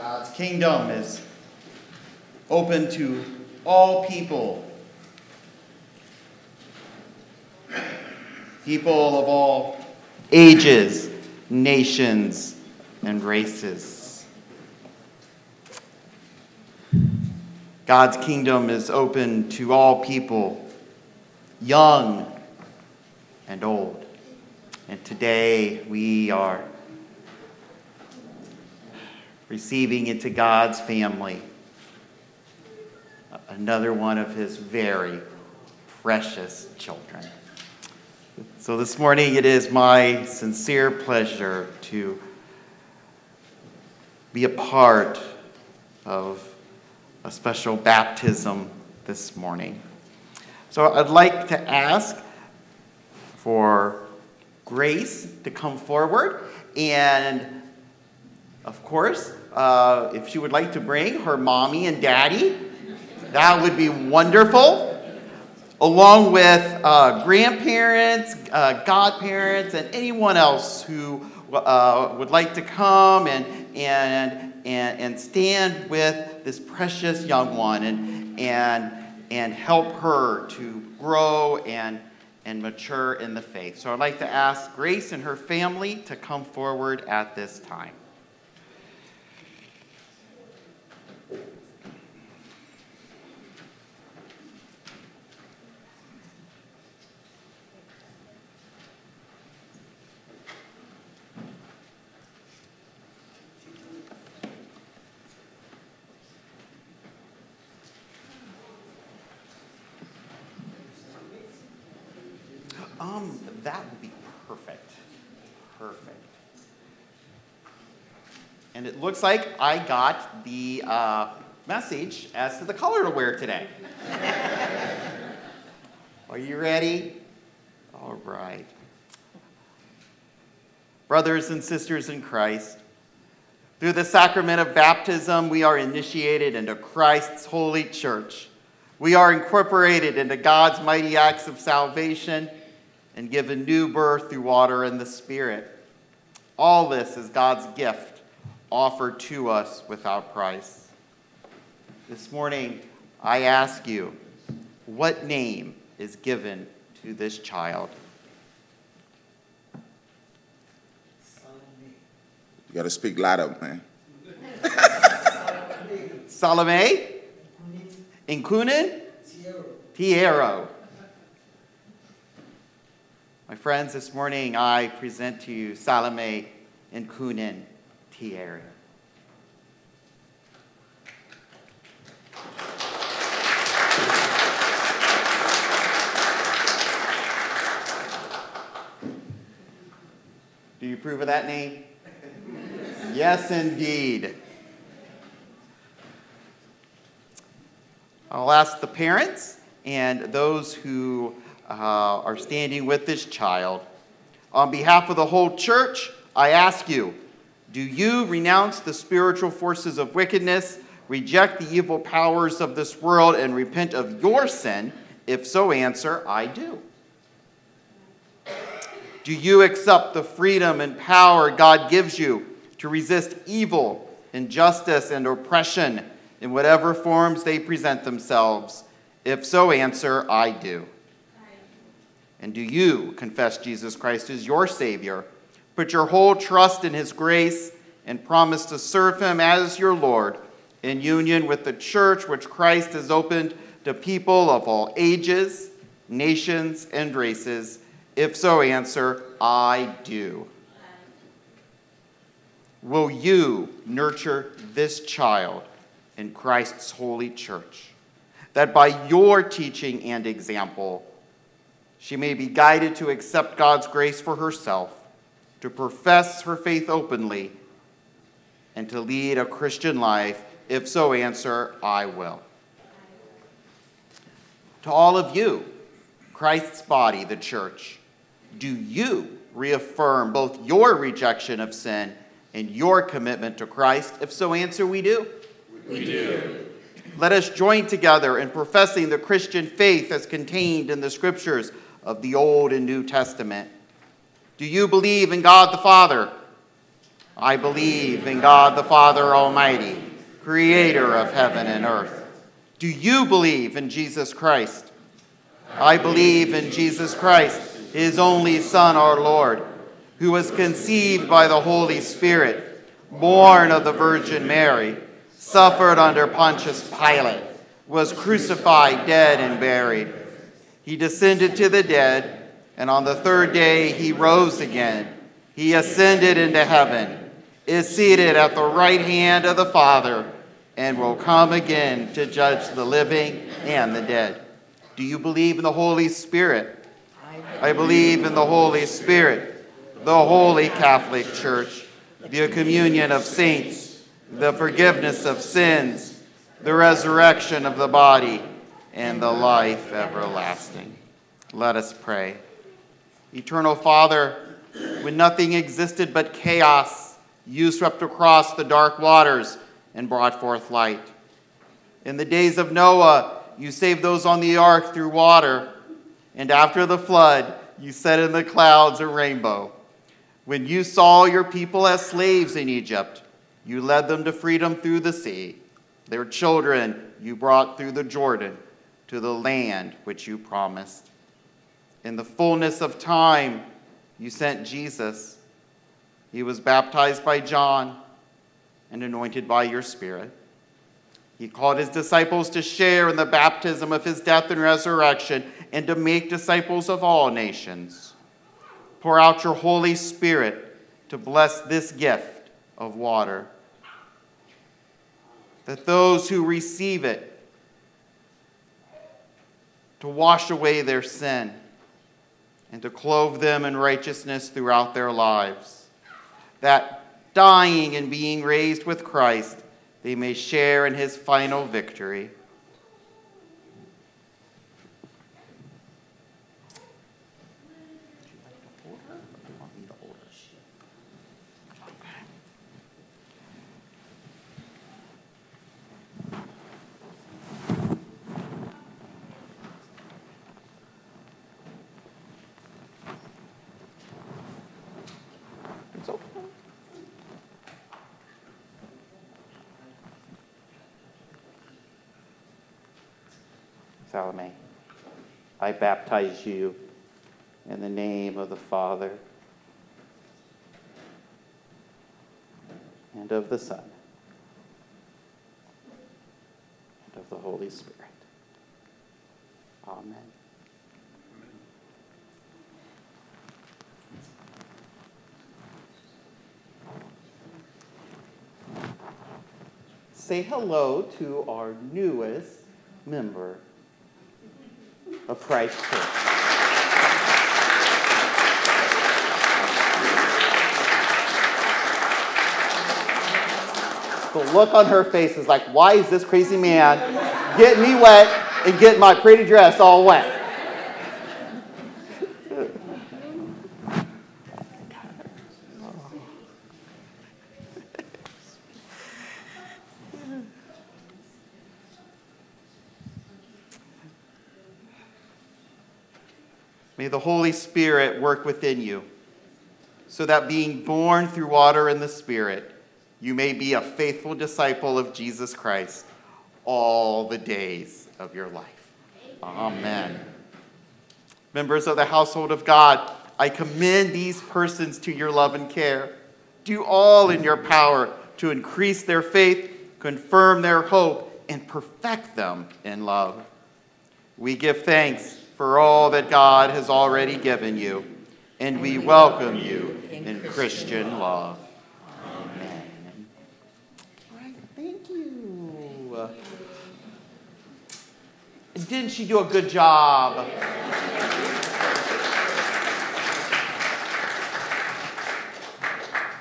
God's kingdom is open to all people. People of all ages, nations, and races. God's kingdom is open to all people, young and old. And today we are receiving into God's family another one of his very precious children. So this morning it is my sincere pleasure to be a part of a special baptism this morning. So I'd like to ask for Grace to come forward, and of course, if she would like to bring her mommy and daddy, that would be wonderful, along with grandparents, godparents, and anyone else who would like to come and stand with this precious young one and help her to grow and mature in the faith. So I'd like to ask Grace and her family to come forward at this time. That would be perfect. And it looks like I got the message as to the color to wear today. Are you ready? All right. Brothers and sisters in Christ, through the sacrament of baptism, we are initiated into Christ's holy church. We are incorporated into God's mighty acts of salvation and given new birth through water and the Spirit. All this is God's gift offered to us without price. This morning, I ask you, what name is given to this child? You got to speak louder, man. Salome Nkunin Thierry. My friends, this morning I present to you Salome Nkunin Thierry. Do you approve of that name? Yes, indeed. I'll ask the parents and those who are standing with this child. On behalf of the whole church, I ask you, do you renounce the spiritual forces of wickedness, reject the evil powers of this world, and repent of your sin? If so, answer, I do. Do you accept the freedom and power God gives you to resist evil, injustice, and oppression in whatever forms they present themselves? If so, answer, I do. And do you confess Jesus Christ as your Savior, put your whole trust in his grace, and promise to serve him as your Lord in union with the church which Christ has opened to people of all ages, nations, and races? If so, answer, I do. Will you nurture this child in Christ's holy church, that by your teaching and example, she may be guided to accept God's grace for herself, to profess her faith openly, and to lead a Christian life? If so, answer, I will. To all of you, Christ's body, the church, do you reaffirm both your rejection of sin and your commitment to Christ? If so, answer, we do. We do. Let us join together in professing the Christian faith as contained in the Scriptures of the Old and New Testament. Do you believe in God the Father, I believe in God the Father Almighty, creator of heaven and earth. Do you believe in Jesus Christ? I believe in Jesus Christ, his only Son, our Lord, who was conceived by the Holy Spirit, born of the Virgin Mary, suffered under Pontius Pilate, was crucified, dead, and buried. He descended to the dead, and on the third day he rose again. He ascended into heaven, is seated at the right hand of the Father, and will come again to judge the living and the dead. Do you believe in the Holy Spirit? I believe in the Holy Spirit, the Holy Catholic Church, the communion of saints, the forgiveness of sins, the resurrection of the body, and the life everlasting. Let us pray. Eternal Father, when nothing existed but chaos, you swept across the dark waters and brought forth light. In the days of Noah, you saved those on the ark through water, and after the flood, you set in the clouds a rainbow. When you saw your people as slaves in Egypt, you led them to freedom through the sea. Their children you brought through the Jordan to the land which you promised. In the fullness of time, you sent Jesus. He was baptized by John and anointed by your Spirit. He called his disciples to share in the baptism of his death and resurrection and to make disciples of all nations. Pour out your Holy Spirit to bless this gift of water, that those who receive it to wash away their sin and to clothe them in righteousness throughout their lives, that dying and being raised with Christ, they may share in his final victory. Salome, I baptize you in the name of the Father and of the Son and of the Holy Spirit. Amen. Say hello to our newest member of Christ Church. The look on her face is like, why is this crazy man getting me wet and getting my pretty dress all wet? May the Holy Spirit work within you, so that being born through water and the Spirit, you may be a faithful disciple of Jesus Christ all the days of your life. Amen. Members of the household of God, I commend these persons to your love and care. Do all in your power to increase their faith, confirm their hope, and perfect them in love. We give thanks for all that God has already given you, and we welcome you in Christian love. Amen. All right, thank you. Didn't she do a good job?